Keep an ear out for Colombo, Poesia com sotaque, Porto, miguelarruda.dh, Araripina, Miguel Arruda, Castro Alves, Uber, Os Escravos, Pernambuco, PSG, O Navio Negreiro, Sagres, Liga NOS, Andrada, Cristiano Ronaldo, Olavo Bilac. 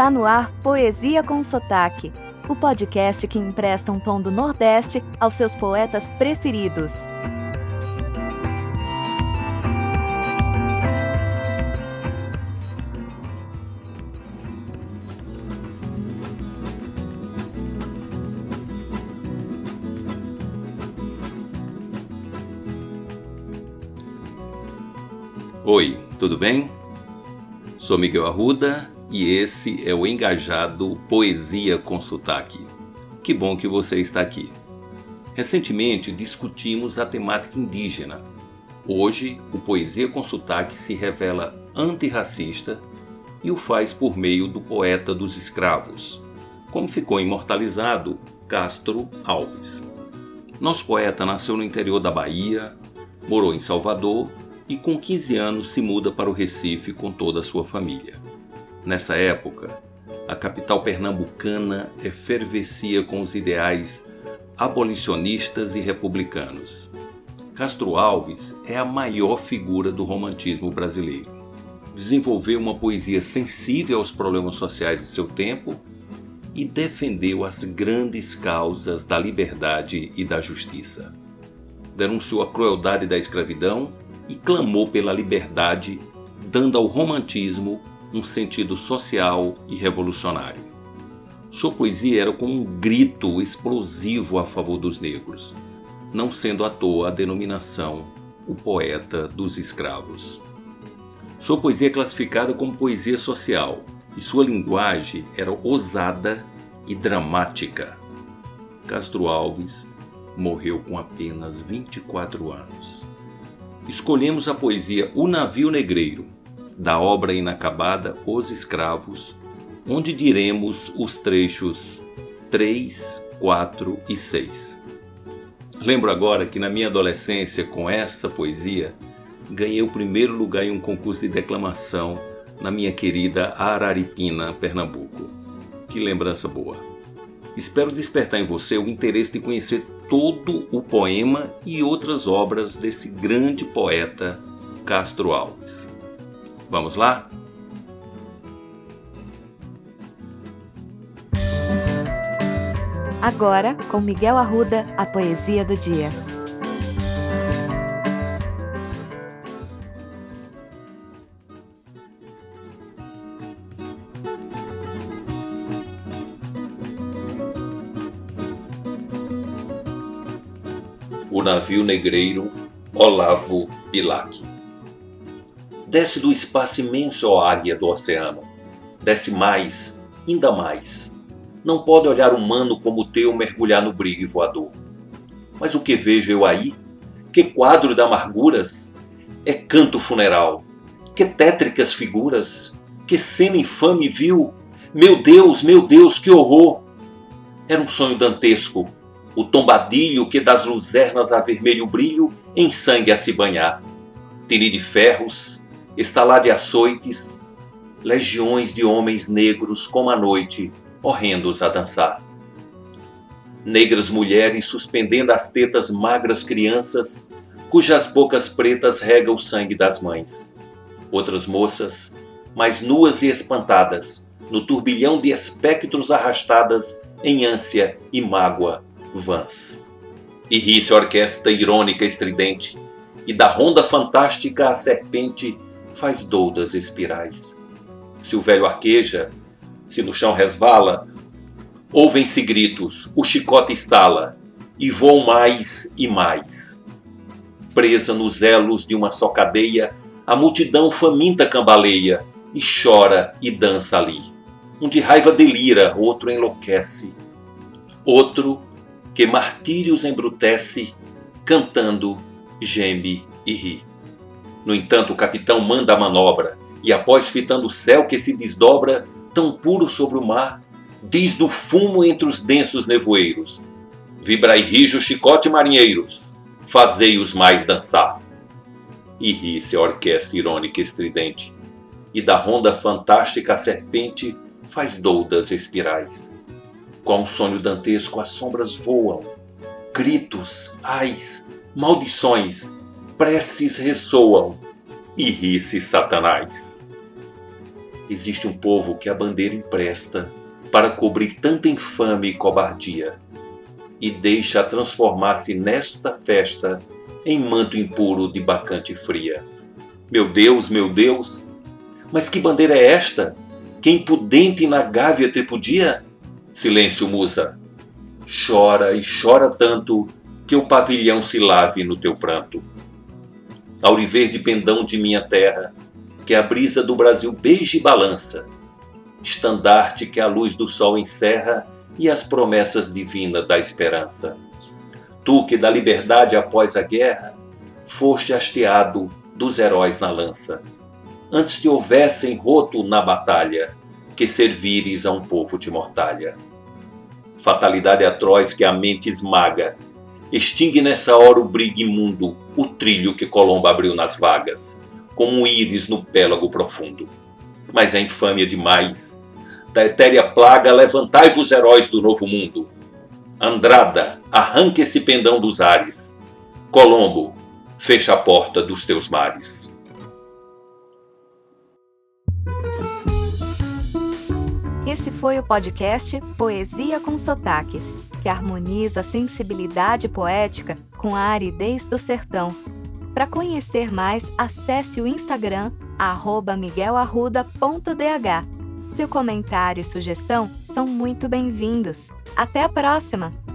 Está no ar Poesia com Sotaque, o podcast que empresta um tom do Nordeste aos seus poetas preferidos. Oi, tudo bem? Sou Miguel Arruda e esse é o engajado Poesia com Sotaque. Que bom que você está aqui. Recentemente discutimos a temática indígena. Hoje, o Poesia com Sotaque se revela antirracista e o faz por meio do poeta dos escravos, como ficou imortalizado Castro Alves. Nosso poeta nasceu no interior da Bahia, morou em Salvador e com 15 anos se muda para o Recife com toda a sua família. Nessa época, a capital pernambucana efervescia com os ideais abolicionistas e republicanos. Castro Alves é a maior figura do romantismo brasileiro. Desenvolveu uma poesia sensível aos problemas sociais de seu tempo e defendeu as grandes causas da liberdade e da justiça. Denunciou a crueldade da escravidão e clamou pela liberdade, dando ao romantismo um sentido social e revolucionário. Sua poesia era como um grito explosivo a favor dos negros, não sendo à toa a denominação o poeta dos escravos. Sua poesia é classificada como poesia social e sua linguagem era ousada e dramática. Castro Alves morreu com apenas 24 anos. Escolhemos a poesia O Navio Negreiro, da obra inacabada Os Escravos, onde diremos os trechos 3, 4 e 6. Lembro agora que na minha adolescência, com essa poesia, ganhei o primeiro lugar em um concurso de declamação na minha querida Araripina, Pernambuco. Que lembrança boa! Espero despertar em você o interesse de conhecer todo o poema e outras obras desse grande poeta Castro Alves. Vamos lá? Agora, com Miguel Arruda, a poesia do dia. O Navio Negreiro, Olavo Bilac. Desce do espaço imenso, ó águia do oceano. Desce mais, ainda mais. Não pode olhar humano como o teu mergulhar no brigue voador. Mas o que vejo eu aí? Que quadro de amarguras? É canto funeral. Que tétricas figuras? Que cena infame viu? Meu Deus, que horror! Era um sonho dantesco. O tombadilho que das luzernas a vermelho brilho em sangue a se banhar. Tiri de ferros, estalar de açoites, legiões de homens negros como a noite, horrendos a dançar. Negras mulheres suspendendo as tetas magras crianças, cujas bocas pretas regam o sangue das mães. Outras moças, mais nuas e espantadas, no turbilhão de espectros arrastadas em ânsia e mágoa. Vans. E ri-se a orquestra irônica estridente, e da ronda fantástica a serpente faz doudas espirais. Se o velho arqueja, se no chão resvala, ouvem-se gritos, o chicote estala, e voam mais e mais. Presa nos elos de uma só cadeia, a multidão faminta cambaleia, e chora e dança ali. Um de raiva delira, outro enlouquece, outro que martírios embrutece, cantando, geme e ri. No entanto, o capitão manda a manobra, e após fitando o céu que se desdobra, tão puro sobre o mar, diz do fumo entre os densos nevoeiros, vibra e rige o chicote marinheiros, fazei-os mais dançar. E ri-se a orquestra irônica estridente, e da ronda fantástica a serpente faz doudas espirais. Qual um sonho dantesco, as sombras voam, gritos, ais, maldições, preces ressoam, e ri-se Satanás. existe um povo que a bandeira empresta para cobrir tanta infame e cobardia, e deixa transformar-se nesta festa em manto impuro de bacante fria. Meu Deus, mas que bandeira é esta, que impudente e na gávea tripudia? Silêncio, musa, chora e chora tanto que o pavilhão se lave no teu pranto. Auriverde pendão de minha terra, que a brisa do Brasil beija e balança, estandarte que a luz do sol encerra e as promessas divinas da esperança. Tu que da liberdade após a guerra foste hasteado dos heróis na lança, antes te houvessem roto na batalha, que servires a um povo de mortalha. Fatalidade atroz que a mente esmaga, extingue nessa hora o brigue imundo, o trilho que Colombo abriu nas vagas, como um íris no pélago profundo. Mas é infâmia demais, da etérea plaga, levantai-vos, heróis do novo mundo. Andrada, arranque esse pendão dos ares. Colombo, fecha a porta dos teus mares. Esse foi o podcast Poesia com Sotaque, que harmoniza a sensibilidade poética com a aridez do sertão. Para conhecer mais, acesse o Instagram @miguelarruda.dh. Seu comentário e sugestão são muito bem-vindos. Até a próxima!